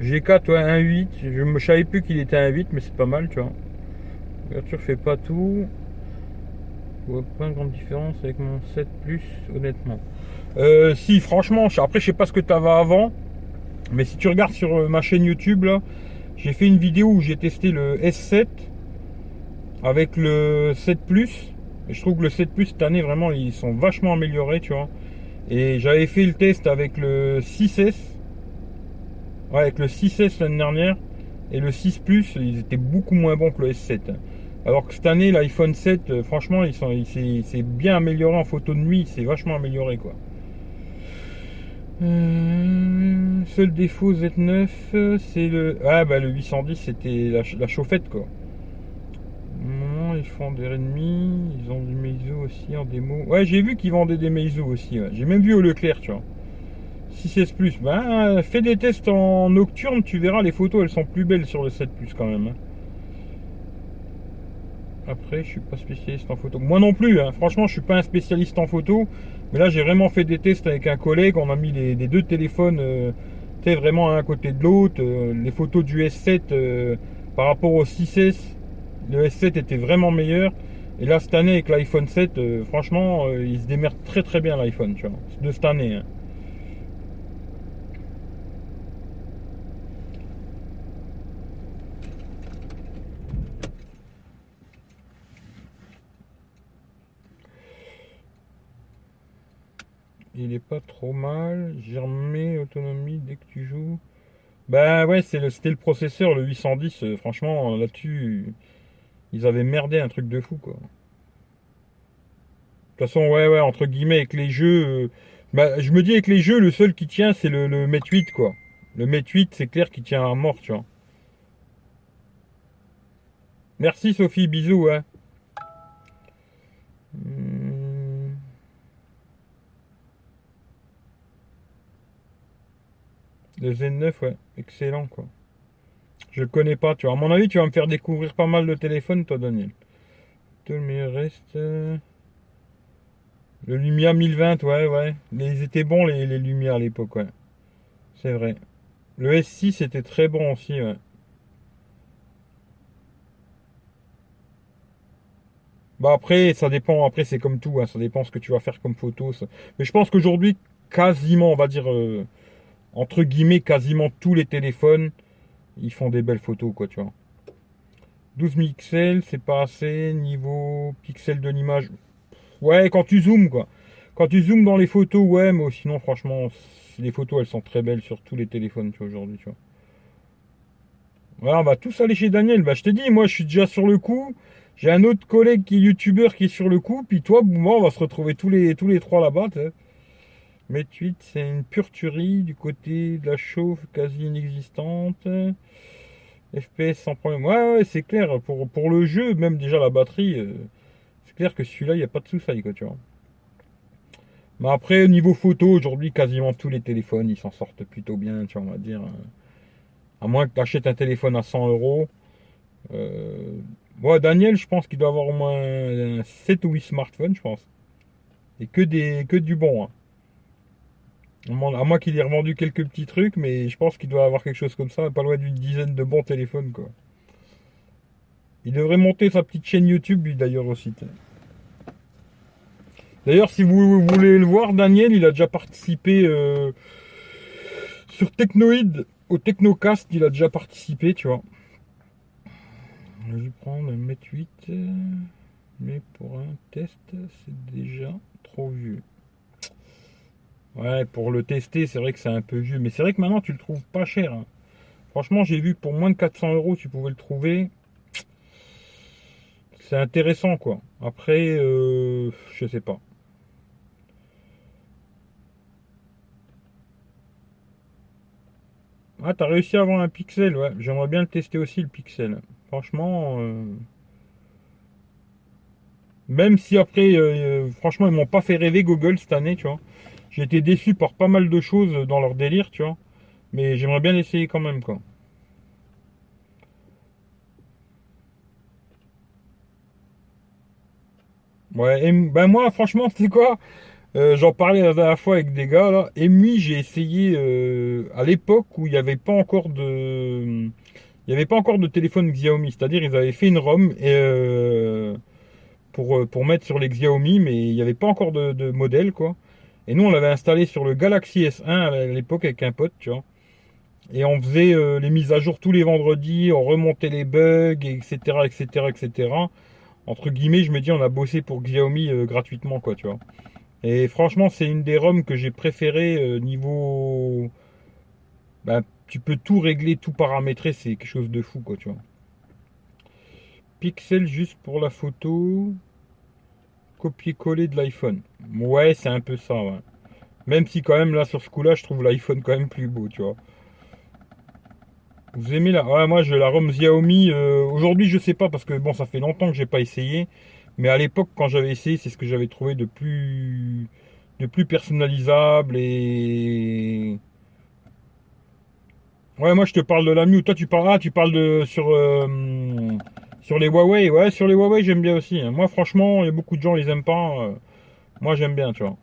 G4, ouais, 1.8. Je savais plus qu'il était 1.8, mais c'est pas mal, tu vois. L'ouverture fait pas tout. Pas de grande différence avec mon 7 Plus, honnêtement. Si, franchement, après, je sais pas ce que tu avais avant, mais si tu regardes sur ma chaîne YouTube, là, j'ai fait une vidéo où j'ai testé le S7 avec le 7 Plus. Et je trouve que le 7 Plus, cette année, vraiment, ils sont vachement améliorés, tu vois. Et j'avais fait le test avec le 6S. Ouais, avec le 6S l'année dernière. Et le 6 Plus, ils étaient beaucoup moins bons que le S7. Alors que cette année, l'iPhone 7, franchement, il s'est bien amélioré en photo de nuit. Il s'est vachement amélioré, quoi. Seul défaut Z9, c'est le... Ah, bah le 810, c'était la chauffette, quoi. Non, ils font des Redmi. Ils ont du Meizu aussi en démo. Ouais, j'ai vu qu'ils vendaient des Meizu aussi. Ouais. J'ai même vu au Leclerc, tu vois. 6S+, ben, fais des tests en nocturne, tu verras, les photos, elles sont plus belles sur le 7+, quand même. Après, je suis pas spécialiste en photo. Moi non plus, hein. Franchement, je suis pas un spécialiste en photo. Mais là, j'ai vraiment fait des tests avec un collègue. On a mis les deux téléphones, tu sais, vraiment un à côté de l'autre. Les photos du S7 par rapport au 6S, le S7 était vraiment meilleur. Et là, cette année, avec l'iPhone 7, franchement, il se démerde très très bien, l'iPhone, tu vois, de cette année, hein. Il est pas trop mal. J'ai remis autonomie dès que tu joues. Bah ouais, c'était le processeur, le 810. Franchement, là-dessus, ils avaient merdé un truc de fou, quoi. De toute façon, ouais, entre guillemets, avec les jeux... bah, je me dis, avec les jeux, le seul qui tient, c'est le Mate 8, quoi. Le Mate 8, c'est clair qu'il tient à mort, tu vois. Merci, Sophie. Bisous, hein. Le Z9, ouais, excellent, quoi. Je le connais pas, tu vois. À mon avis, tu vas me faire découvrir pas mal de téléphones, toi, Daniel. Tout le meilleur reste. Le Lumia 1020, ouais. Ils étaient bons, les Lumia, à l'époque, ouais. C'est vrai. Le S6 était très bon aussi, ouais. Bah, après, ça dépend. Après, c'est comme tout, hein. Ça dépend ce que tu vas faire comme photo. Ça. Mais je pense qu'aujourd'hui, quasiment, on va dire... entre guillemets, quasiment tous les téléphones, ils font des belles photos, quoi, tu vois. 12 pixels, c'est pas assez, niveau pixels de l'image. Ouais, quand tu zoomes, quoi. Quand tu zoomes dans les photos, ouais, mais sinon, franchement, les photos, elles sont très belles sur tous les téléphones, tu vois, aujourd'hui, tu vois. Voilà, on va tous aller chez Daniel. Bah, je t'ai dit, moi, je suis déjà sur le coup. J'ai un autre collègue qui est youtubeur qui est sur le coup. Puis toi, moi, on va se retrouver tous les trois là-bas, tu sais. Mate 8, c'est une pure tuerie, du côté de la chauffe quasi inexistante. FPS sans problème. Ouais, c'est clair. Pour le jeu, même déjà la batterie, c'est clair que celui-là, il n'y a pas de souci, quoi, tu vois. Mais après, au niveau photo, aujourd'hui, quasiment tous les téléphones, ils s'en sortent plutôt bien, tu vois, on va dire. À moins que tu achètes un téléphone à 100 €. Ouais, Daniel, je pense qu'il doit avoir au moins 7 ou 8 smartphones, je pense. Et que du bon, hein. À moins qu'il ait revendu quelques petits trucs, mais je pense qu'il doit avoir quelque chose comme ça, pas loin d'une dizaine de bons téléphones, quoi. Il devrait monter sa petite chaîne YouTube, lui, d'ailleurs, aussi. D'ailleurs, si vous voulez le voir, Daniel, il a déjà participé sur Technoïd, au Technocast, il a déjà participé, tu vois. Je vais prendre un Mate 8, mais pour un test, c'est déjà trop vieux. Ouais, pour le tester, c'est vrai que c'est un peu vieux. Mais c'est vrai que maintenant, tu le trouves pas cher, hein. Franchement, j'ai vu que pour moins de 400 €, tu pouvais le trouver. C'est intéressant, quoi. Après, je sais pas. Ah, t'as réussi à avoir un Pixel, ouais. J'aimerais bien le tester aussi, le Pixel. Franchement... Même si après, franchement, ils m'ont pas fait rêver Google cette année, tu vois. J'ai été déçu par pas mal de choses dans leur délire, tu vois. Mais j'aimerais bien l'essayer quand même, quoi. Ouais, et, ben moi, franchement, tu sais quoi, j'en parlais la dernière fois avec des gars, là. Et moi, j'ai essayé à l'époque où il n'y avait pas encore de... Il n'y avait pas encore de téléphone Xiaomi. C'est-à-dire, ils avaient fait une ROM et, pour mettre sur les Xiaomi, mais il n'y avait pas encore de modèle, quoi. Et nous, on l'avait installé sur le Galaxy S1 à l'époque avec un pote, tu vois. Et on faisait les mises à jour tous les vendredis, on remontait les bugs, etc., etc., etc. Entre guillemets, je me dis, on a bossé pour Xiaomi gratuitement, quoi, tu vois. Et franchement, c'est une des ROM que j'ai préférées niveau... Bah, tu peux tout régler, tout paramétrer, c'est quelque chose de fou, quoi, tu vois. Pixel juste pour la photo... Copier-coller de l'iPhone. Ouais, c'est un peu ça, ouais. Même si quand même, là, sur ce coup-là, je trouve l'iPhone quand même plus beau, tu vois. Vous aimez la... Ouais, moi, j'ai la ROM Xiaomi. Aujourd'hui, je sais pas, parce que, bon, ça fait longtemps que j'ai pas essayé. Mais à l'époque, quand j'avais essayé, c'est ce que j'avais trouvé de plus personnalisable et... Ouais, moi, je te parle de la Miu. Toi, tu parles de... Sur les Huawei, ouais, sur les Huawei, j'aime bien aussi. Moi, franchement, il y a beaucoup de gens, ils n'aiment pas. Moi, j'aime bien, tu vois.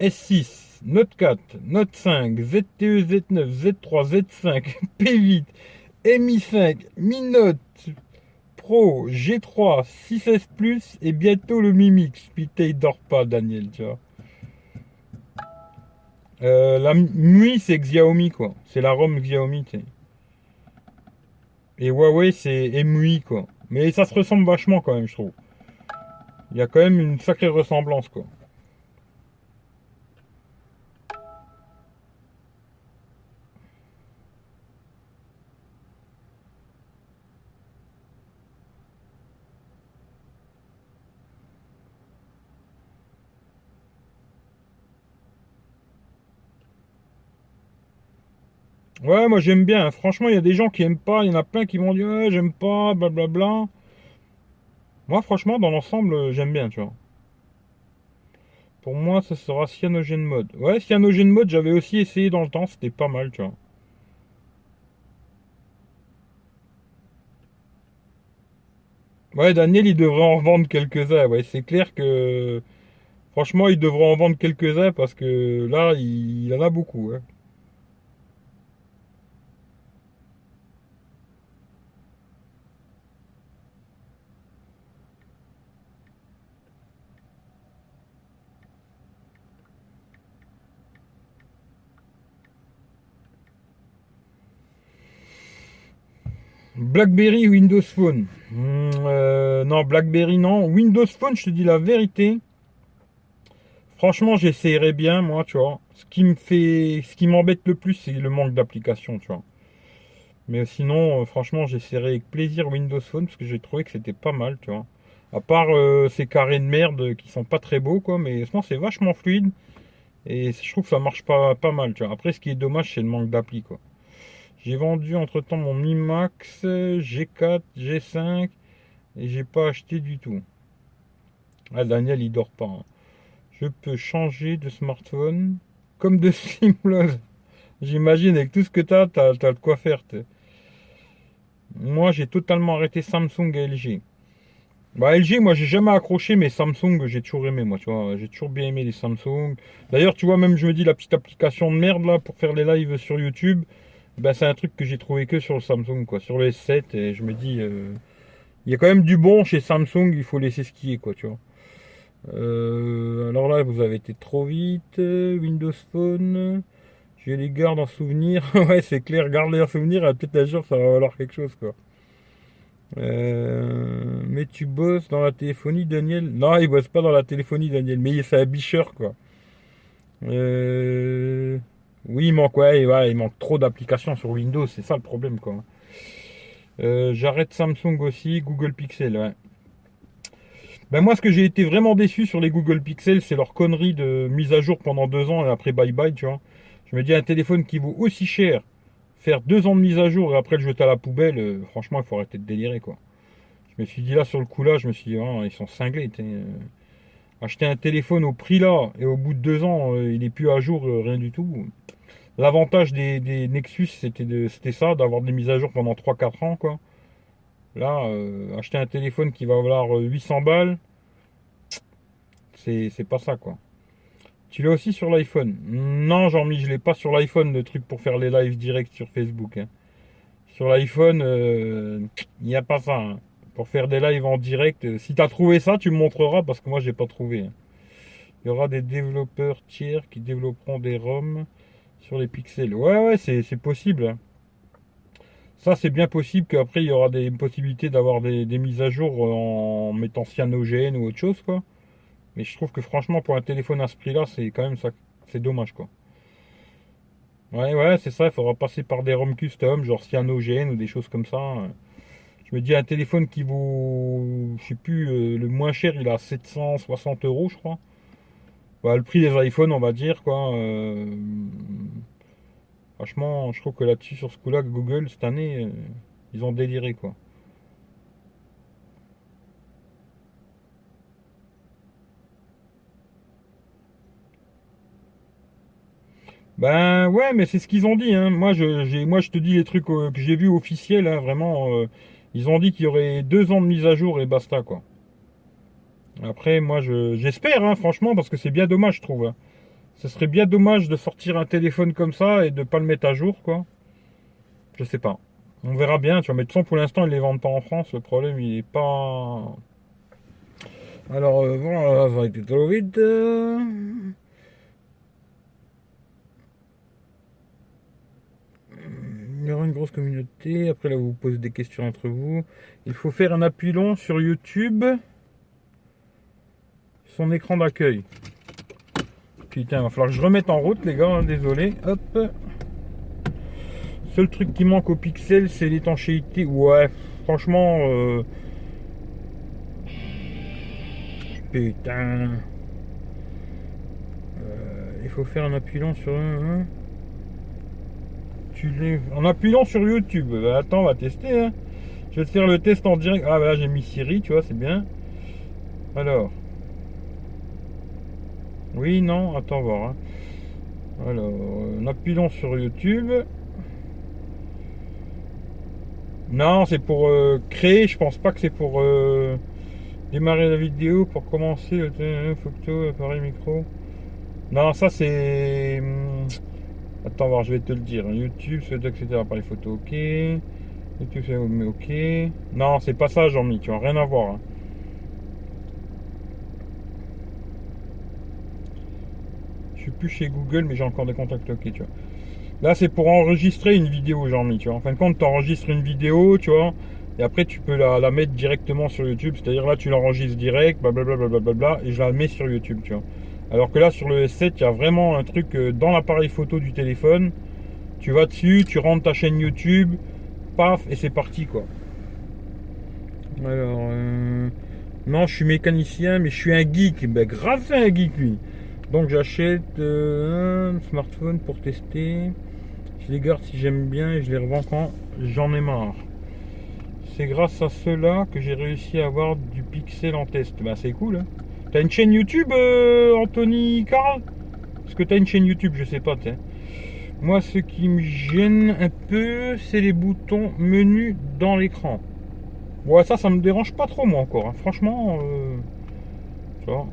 S6, Note 4, Note 5, ZTE, Z9, Z3, Z5, P8, Mi 5, Mi Note Pro, G3, 6S Plus et bientôt le Mi Mix. Putain, il dort pas, Daniel, tu vois. La Mi, c'est Xiaomi, quoi. C'est la ROM Xiaomi, tu sais. Et Huawei, c'est MUI, quoi. Mais ça se ressemble vachement, quand même, je trouve. Il y a quand même une sacrée ressemblance, quoi. Ouais, moi j'aime bien. Franchement, il y a des gens qui aiment pas. Il y en a plein qui m'ont dit ouais, j'aime pas, blablabla. Moi, franchement, dans l'ensemble, j'aime bien, tu vois. Pour moi, ça sera CyanogenMod. Ouais, CyanogenMod, j'avais aussi essayé dans le temps. C'était pas mal, tu vois. Ouais, Daniel, il devrait en vendre quelques-uns. Ouais, c'est clair que... Franchement, il devrait en vendre quelques-uns parce que là, il en a beaucoup, hein. BlackBerry ou Windows Phone? Non, BlackBerry, non. Windows Phone, je te dis la vérité. Franchement, j'essayerais bien, moi, tu vois. Ce qui m'embête le plus, c'est le manque d'applications, tu vois. Mais sinon, franchement, j'essaierais avec plaisir Windows Phone, parce que j'ai trouvé que c'était pas mal, tu vois. À part ces carrés de merde qui sont pas très beaux, quoi. Mais sinon, c'est vachement fluide. Et je trouve que ça marche pas mal, tu vois. Après, ce qui est dommage, c'est le manque d'appli, quoi. J'ai vendu entre-temps mon Mi Max, G4, G5, et j'ai pas acheté du tout. Ah, Daniel, il dort pas. Hein. Je peux changer de smartphone comme de SlimLove. J'imagine, avec tout ce que t'as de quoi faire. Moi, j'ai totalement arrêté Samsung et LG. Bah, LG, moi, j'ai jamais accroché, mais Samsung, j'ai toujours aimé, moi, tu vois. J'ai toujours bien aimé les Samsung. D'ailleurs, tu vois, même, je me dis, la petite application de merde, là, pour faire les lives sur YouTube... Ben, c'est un truc que j'ai trouvé que sur le Samsung, quoi, sur le S7, et je me dis, il y a quand même du bon chez Samsung, il faut laisser ce qui est, quoi, tu vois. Alors là, vous avez été trop vite, Windows Phone, je les garde en souvenir, ouais, c'est clair, garde-les en souvenir, peut-être un jour, ça va valoir quelque chose, quoi. Mais tu bosses dans la téléphonie, Daniel? Non, il bosse pas dans la téléphonie, Daniel, mais c'est un bicheur, quoi. Oui, il manque trop d'applications sur Windows, c'est ça le problème, quoi. J'arrête Samsung aussi, Google Pixel, ouais. Ben moi, ce que j'ai été vraiment déçu sur les Google Pixel, c'est leur connerie de mise à jour pendant 2 ans et après bye-bye, tu vois. Je me dis, un téléphone qui vaut aussi cher, faire 2 ans de mise à jour et après le jeter à la poubelle, franchement, il faut arrêter de délirer, quoi. Je me suis dit, là, sur le coup-là, je me suis dit, ah, ils sont cinglés, acheter un téléphone au prix là, et au bout de 2 ans, il n'est plus à jour, rien du tout. L'avantage des Nexus, c'était ça, d'avoir des mises à jour pendant 3-4 ans, quoi. Là, acheter un téléphone qui va valoir 800 balles, c'est pas ça, quoi. Tu l'as aussi sur l'iPhone? Non, Jean-Mi, je l'ai pas sur l'iPhone, le truc pour faire les lives directs sur Facebook. Hein. Sur l'iPhone, il n'y a pas ça, hein. Pour faire des lives en direct, si t'as trouvé ça, tu me montreras, parce que moi, j'ai pas trouvé. Il y aura des développeurs tiers qui développeront des ROM sur les pixels. Ouais, c'est possible. Ça, c'est bien possible qu'après, il y aura des possibilités d'avoir des mises à jour en mettant CyanogenMod ou autre chose, quoi. Mais je trouve que franchement, pour un téléphone à ce prix-là, c'est quand même ça, c'est dommage, quoi. Ouais, c'est ça, il faudra passer par des ROM custom, genre CyanogenMod ou des choses comme ça. Je me dis, un téléphone qui vaut, je sais plus, le moins cher, il a 760 €, je crois. Bah, le prix des iPhones, on va dire, quoi. Franchement, je trouve que là-dessus, sur ce coup-là, Google, cette année, ils ont déliré, quoi. Ben ouais, mais c'est ce qu'ils ont dit, hein. Moi, je te dis les trucs que j'ai vus officiels, hein, vraiment. Ils ont dit qu'il y aurait 2 ans de mise à jour et basta, quoi. Après, moi, j'espère, hein, franchement, parce que c'est bien dommage, je trouve, hein. Ce serait bien dommage de sortir un téléphone comme ça et de pas le mettre à jour, quoi. Je sais pas. On verra bien, tu vois. Mais de toute façon, pour l'instant, ils les vendent pas en France. Le problème, il est pas... Alors, bon, ça a été trop vite. Il y aura une grosse communauté. Après, là, vous posez des questions entre vous. Il faut faire un appui long sur YouTube. Son écran d'accueil. Putain, il va falloir que je remette en route, les gars, hein, désolé. Hop. Seul truc qui manque au Pixel, c'est l'étanchéité. Ouais, franchement... Putain. Il faut faire un appui long sur... Hein. Tu l'es... En appui long sur YouTube. Bah, attends, on va tester. Hein. Je vais te faire le test en direct. Ah, bah là, j'ai mis Siri, tu vois, c'est bien. Alors... Oui, non, attends voir. Hein. Alors, en appuyant sur YouTube. Non, c'est pour créer. Je pense pas que c'est pour démarrer la vidéo, pour commencer le photo, appareil, micro. Non, ça c'est. Attends voir, je vais te le dire. YouTube, etc. Appareil photo, ok. YouTube, mais ok. Non, c'est pas ça, Jean-Mi. Tu n'as rien à voir. Hein. Je suis plus chez Google, mais j'ai encore des contacts, ok, tu vois. Là, c'est pour enregistrer une vidéo, Jean-Mi, tu vois. En fin de compte, tu enregistres une vidéo, tu vois, et après, tu peux la mettre directement sur YouTube. C'est-à-dire, là, tu l'enregistres direct, blablabla, et je la mets sur YouTube, tu vois. Alors que là, sur le S7, il y a vraiment un truc dans l'appareil photo du téléphone. Tu vas dessus, tu rentres ta chaîne YouTube, paf, et c'est parti, quoi. Alors, non, je suis mécanicien, mais je suis un geek. Ben, grave, c'est un geek, lui. Donc j'achète un smartphone pour tester, je les garde si j'aime bien et je les revends quand j'en ai marre. C'est grâce à cela que j'ai réussi à avoir du Pixel en test. Bah c'est cool, hein. T'as une chaîne YouTube, Anthony Carl? Est-ce que t'as une chaîne YouTube? Je sais pas, t'sais. Moi, ce qui me gêne un peu, c'est les boutons menu dans l'écran. Ouais, ça me dérange pas trop, moi, encore, hein. Franchement, tu vois.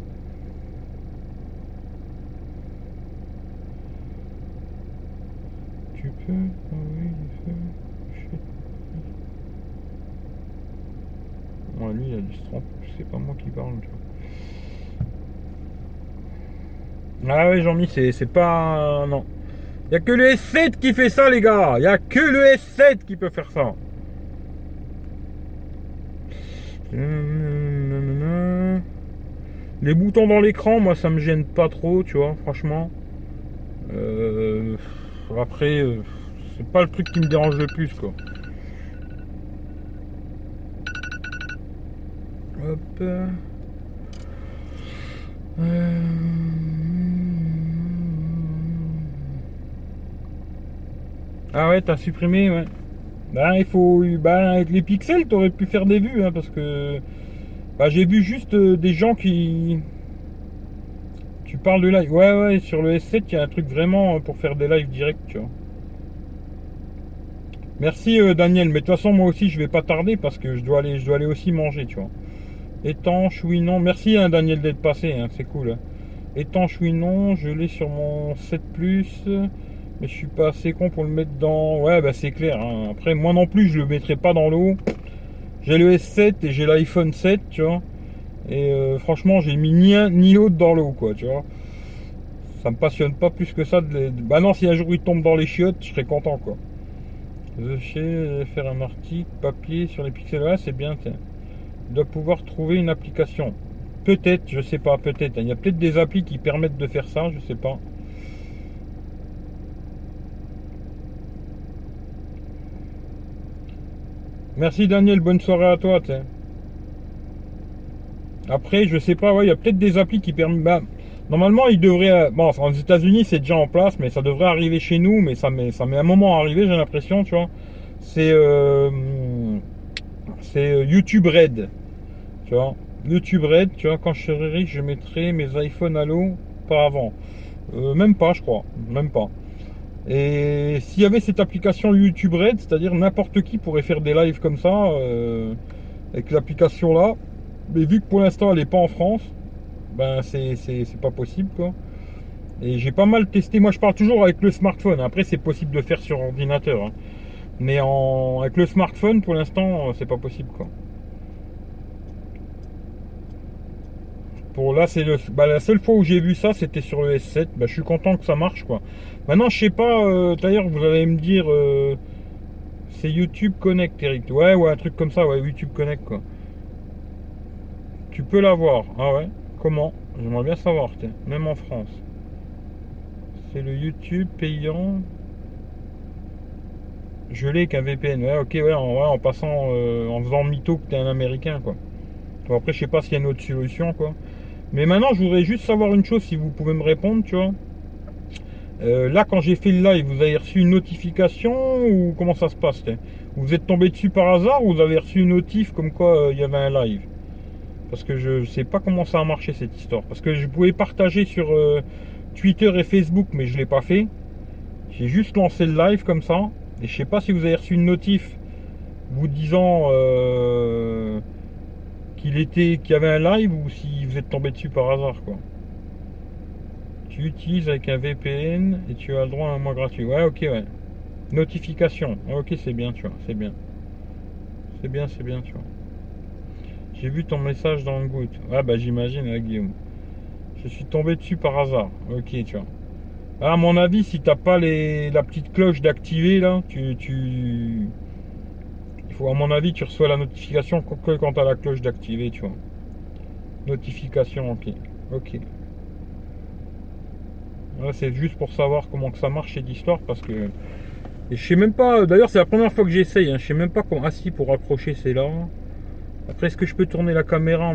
Bon, lui il a dû se tromper, c'est pas moi qui parle, tu vois. Ah ouais, Jean-Mi, c'est pas... Non. Il n'y a que le S7 qui fait ça, les gars. Il n'y a que le S7 qui peut faire ça. Les boutons dans l'écran, moi ça me gêne pas trop, tu vois, franchement. Après, c'est pas le truc qui me dérange le plus, quoi. Hop. Ah ouais, t'as supprimé, ouais. Ben, il faut... Ben, avec les pixels, t'aurais pu faire des vues, hein, parce que... Ben, j'ai vu juste des gens qui... Tu parles de live, ouais, sur le S7, il y a un truc vraiment pour faire des lives directs, tu vois. Merci Daniel, mais de toute façon, moi aussi, je vais pas tarder parce que je dois aller aussi manger, tu vois. Étanche, oui, non. Merci hein, Daniel d'être passé, hein, c'est cool. Hein. Étanche, oui, non, je l'ai sur mon 7+, mais je suis pas assez con pour le mettre dans... Ouais, bah c'est clair, hein. Après, moi non plus, je le mettrai pas dans l'eau. J'ai le S7 et j'ai l'iPhone 7, tu vois. Et franchement, j'ai mis ni un ni l'autre dans l'eau, quoi, tu vois. Ça me passionne pas plus que ça. Bah non, si un jour il tombe dans les chiottes, je serais content, quoi. Je sais faire un article papier sur les pixels. Ah, c'est bien, tiens. Il doit pouvoir trouver une application. Peut-être, je sais pas, peut-être. Il y a peut-être des applis qui permettent de faire ça, je sais pas. Merci Daniel, bonne soirée à toi, tiens. Après, je sais pas, ouais, il y a peut-être des applis qui permettent. Bah, normalement, il devrait. Bon, enfin, aux États-Unis, c'est déjà en place, mais ça devrait arriver chez nous. Mais ça met un moment à arriver, j'ai l'impression, tu vois. C'est YouTube Red, tu vois. YouTube Red, tu vois. Quand je serai riche, je mettrai mes iPhones à l'eau, pas avant. Même pas, je crois. Même pas. Et s'il y avait cette application YouTube Red, c'est-à-dire n'importe qui pourrait faire des lives comme ça avec l'application là. Mais vu que pour l'instant elle n'est pas en France, ben c'est pas possible, quoi. Et j'ai pas mal testé. Moi je parle toujours avec le smartphone. Après c'est possible de faire sur ordinateur, hein. Mais avec le smartphone pour l'instant c'est pas possible, quoi. Pour là c'est la seule fois où j'ai vu ça, c'était sur le S7. Ben, je suis content que ça marche, quoi. Maintenant je sais pas. D'ailleurs vous allez me dire c'est YouTube Connect, Eric. Ouais un truc comme ça, ouais, YouTube Connect, quoi. Tu peux l'avoir. Ah ouais? Comment? J'aimerais bien savoir, t'es. Même en France. C'est le YouTube payant. Je l'ai qu'un VPN. Ouais, ok, ouais, en passant, en faisant mytho que t'es un Américain, quoi. Bon, après, je sais pas s'il y a une autre solution, quoi. Mais maintenant, je voudrais juste savoir une chose, si vous pouvez me répondre, tu vois. Là, quand j'ai fait le live, vous avez reçu une notification ou comment ça se passe, t'es? Vous êtes tombé dessus par hasard ou vous avez reçu une notif comme quoi il y avait un live? Parce que je sais pas comment ça a marché cette histoire. Parce que je pouvais partager sur Twitter et Facebook, mais je l'ai pas fait. J'ai juste lancé le live comme ça. Et je sais pas si vous avez reçu une notif vous disant qu'il y avait un live ou si vous êtes tombé dessus par hasard, quoi. Tu utilises avec un VPN et tu as le droit à un mois gratuit. Ouais, ok, ouais. Notification. Ah, ok, c'est bien, tu vois. C'est bien, tu vois. J'ai vu ton message dans le goutte. Ah bah j'imagine, hein, Guillaume. Je suis tombé dessus par hasard. Ok, tu vois. À mon avis, si t'as pas la petite cloche d'activer là, il faut, à mon avis, tu reçois la notification que quand t'as la cloche d'activer, tu vois. Notification, ok. Là, c'est juste pour savoir comment que ça marche cette histoire, parce que. Et je sais même pas. D'ailleurs, c'est la première fois que j'essaye. Hein, je sais même pas comment. Ah si, pour rapprocher, c'est là. Après, est-ce que je peux tourner la caméra en